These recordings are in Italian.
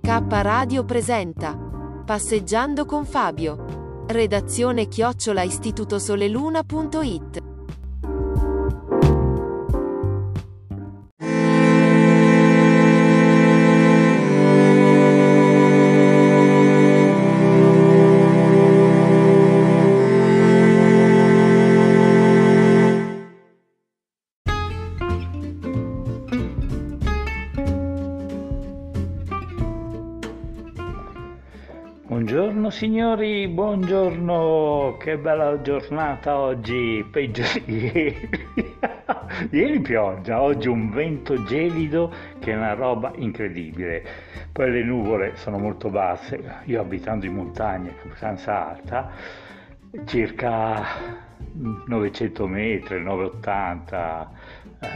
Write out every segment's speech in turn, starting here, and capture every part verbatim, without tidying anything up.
K Radio presenta Passeggiando con Fabio. Redazione chiocciola istitutosoleluna.it. Buongiorno signori, buongiorno, che bella giornata oggi, peggio ieri, ieri pioggia, oggi un vento gelido che è una roba incredibile, poi le nuvole sono molto basse, io abitando in montagna abbastanza alta, circa novecento metri, novecentottanta, eh,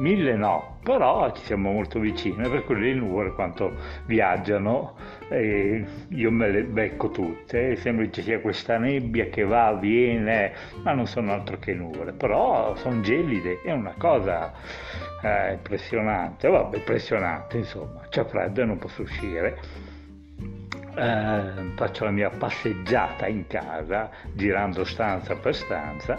mille no, però ci siamo molto vicini, per cui le nuvole quanto viaggiano eh, io me le becco tutte, sembra ci sia questa nebbia che va, viene, ma non sono altro che nuvole, però sono gelide, è una cosa eh, impressionante, vabbè impressionante insomma, c'è freddo e non posso uscire. Eh, faccio la mia passeggiata in casa girando stanza per stanza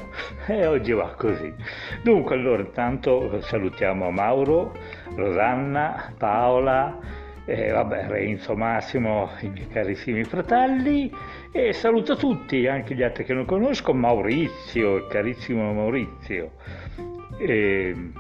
e oggi va così. Dunque allora intanto salutiamo Mauro, Rosanna, Paola e vabbè Renzo, Massimo, i miei carissimi fratelli, e saluto tutti anche gli altri che non conosco, Maurizio, il carissimo Maurizio, e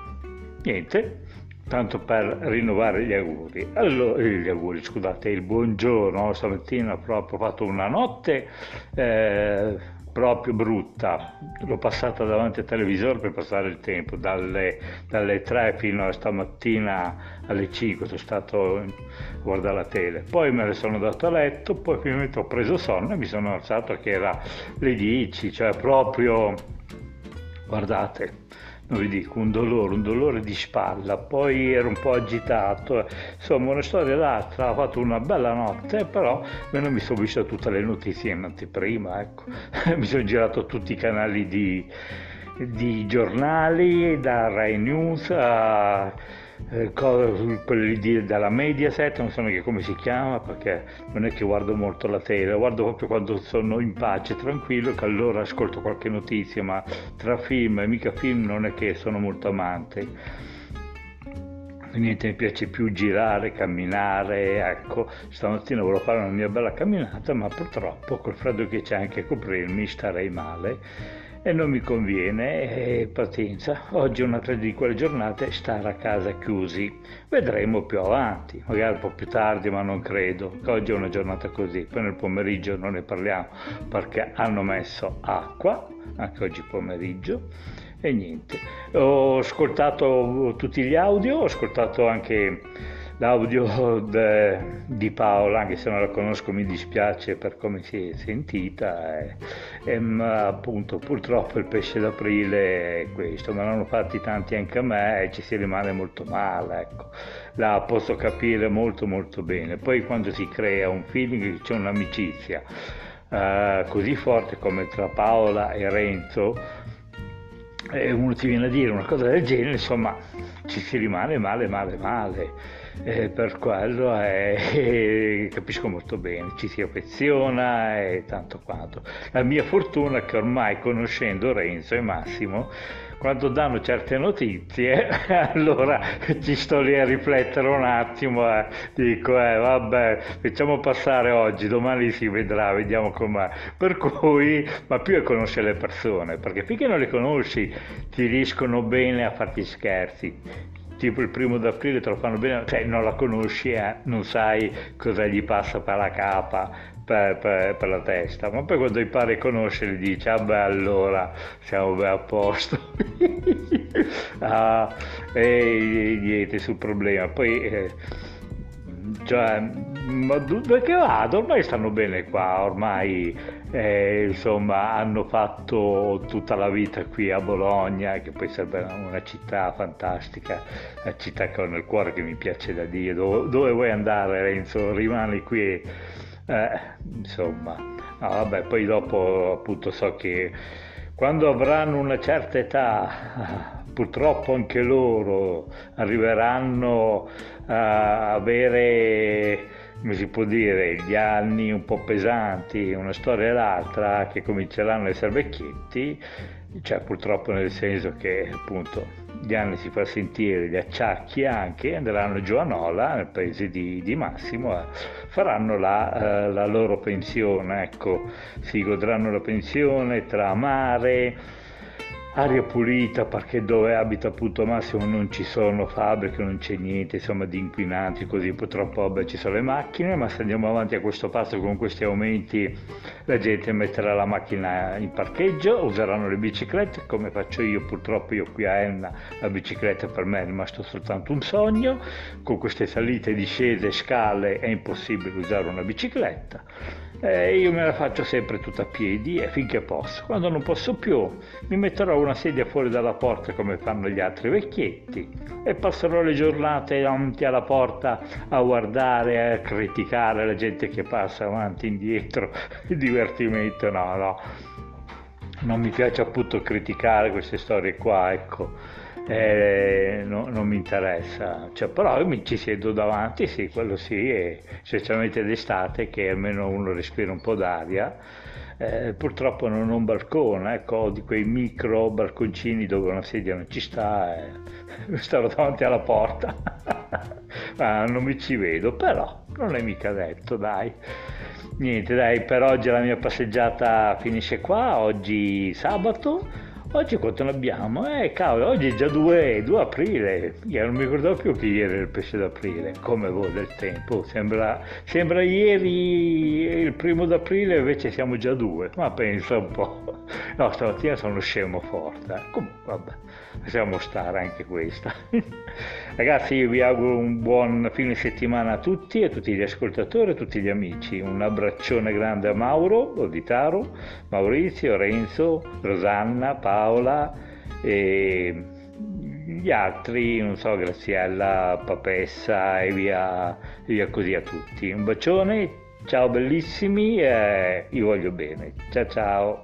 niente, tanto per rinnovare gli auguri, allora, gli auguri, scusate, il buongiorno. Stamattina proprio ho fatto una notte eh, proprio brutta, l'ho passata davanti al televisore per passare il tempo, dalle, dalle tre fino a stamattina alle cinque sono stato a guardare la tele, poi me ne sono dato a letto, poi finalmente ho preso sonno e mi sono alzato che era le dieci, cioè proprio, guardate, non vi dico, un dolore, un dolore di spalla, poi ero un po' agitato, insomma una storia e l'altra, ho fatto una bella notte, però non mi sono visto tutte le notizie in anteprima, ecco, mi sono girato tutti i canali di, di giornali, da Rai News a eh, quelli di, dalla Mediaset, non so neanche come si chiama, perché non è che guardo molto la tele, guardo proprio quando sono in pace, tranquillo, che allora ascolto qualche notizia, ma tra film e mica film non è che sono molto amante. Niente, mi piace più girare, camminare, ecco, stamattina volevo fare una mia bella camminata, ma purtroppo col freddo che c'è anche a coprirmi starei male e non mi conviene, e pazienza, oggi è un'altra di quelle giornate stare a casa chiusi, vedremo più avanti, magari un po' più tardi, ma non credo, oggi è una giornata così, poi nel pomeriggio non ne parliamo perché hanno messo acqua anche oggi pomeriggio e niente, ho ascoltato tutti gli audio, ho ascoltato anche l'audio de, di Paola, anche se non la conosco mi dispiace per come si è sentita, eh, eh, ma appunto purtroppo il pesce d'aprile è questo, me l'hanno fatti tanti anche a me e ci si rimane molto male, ecco, la posso capire molto molto bene, poi quando si crea un feeling, c'è un'amicizia eh, così forte come tra Paola e Renzo, e uno ti viene a dire una cosa del genere, insomma ci si rimane male male male, e per quello è, capisco molto bene, ci si affeziona e tanto quanto. La mia fortuna è che ormai conoscendo Renzo e Massimo quando danno certe notizie, allora ci sto lì a riflettere un attimo e dico eh, vabbè, facciamo passare oggi, domani si vedrà, vediamo com'è. Per cui, ma più è conoscere le persone, perché finché non le conosci ti riescono bene a farti scherzi. Tipo il primo d'aprile te lo fanno bene, cioè non la conosci, eh? Non sai cosa gli passa per la capa, per, per, per la testa, ma poi quando impari a conoscere dici, ah beh, allora siamo ben a posto. ah, e niente sul problema, poi eh, cioè, ma dove che vado? Ormai stanno bene qua, ormai eh, insomma hanno fatto tutta la vita qui a Bologna, che poi sarebbe una città fantastica, una città che ho nel cuore, che mi piace da Dio. Dove, dove vuoi andare, Renzo? Rimani qui, eh, insomma. No, vabbè, poi dopo appunto so che quando avranno una certa età, purtroppo anche loro arriveranno a avere, come si può dire, gli anni un po' pesanti, una storia e l'altra, che cominceranno a essere vecchietti, cioè purtroppo nel senso che appunto gli anni si fa sentire, gli acciacchi anche, andranno giù a Nola, nel paese di, di Massimo, faranno la, la loro pensione, ecco, si godranno la pensione tra mare, aria pulita, perché dove abita appunto Massimo non ci sono fabbriche, non c'è niente insomma di inquinanti, così purtroppo vabbè, ci sono le macchine, ma se andiamo avanti a questo passo con questi aumenti la gente metterà la macchina in parcheggio, useranno le biciclette come faccio io, purtroppo io qui a Enna la bicicletta per me è rimasto soltanto un sogno, con queste salite, discese, scale è impossibile usare una bicicletta. Eh, io me la faccio sempre tutta a piedi e finché posso, quando non posso più mi metterò una sedia fuori dalla porta come fanno gli altri vecchietti e passerò le giornate davanti alla porta a guardare, a criticare la gente che passa avanti e indietro. Il divertimento no, no, non mi piace appunto criticare queste storie qua, ecco. Eh, no, non mi interessa, cioè, però mi ci siedo davanti, sì, quello sì, e specialmente d'estate che almeno uno respira un po' d'aria. Eh, purtroppo non ho un balcone, ecco, ho di quei micro balconcini dove una sedia non ci sta, eh, starò davanti alla porta, ah, non mi ci vedo, però non è mica detto, dai. Niente, dai, per oggi la mia passeggiata finisce qua, oggi sabato. Oggi quanto ne abbiamo? Eh cavolo, oggi è già due aprile, io non mi ricordavo più che ieri era il pesce d'aprile, come vola del tempo, sembra, sembra ieri il primo d'aprile invece siamo già due, ma pensa un po', no stamattina sono scemo forte, eh. Comunque vabbè, possiamo stare anche questa. Ragazzi, io vi auguro un buon fine settimana a tutti, a tutti gli ascoltatori, a tutti gli amici, un abbraccione grande a Mauro, Oditaro, Maurizio, Renzo, Rosanna, Paola, Paola e gli altri, non so, Graziella, Papessa e via, e via così a tutti. Un bacione, ciao bellissimi, eh, io voglio bene, ciao ciao.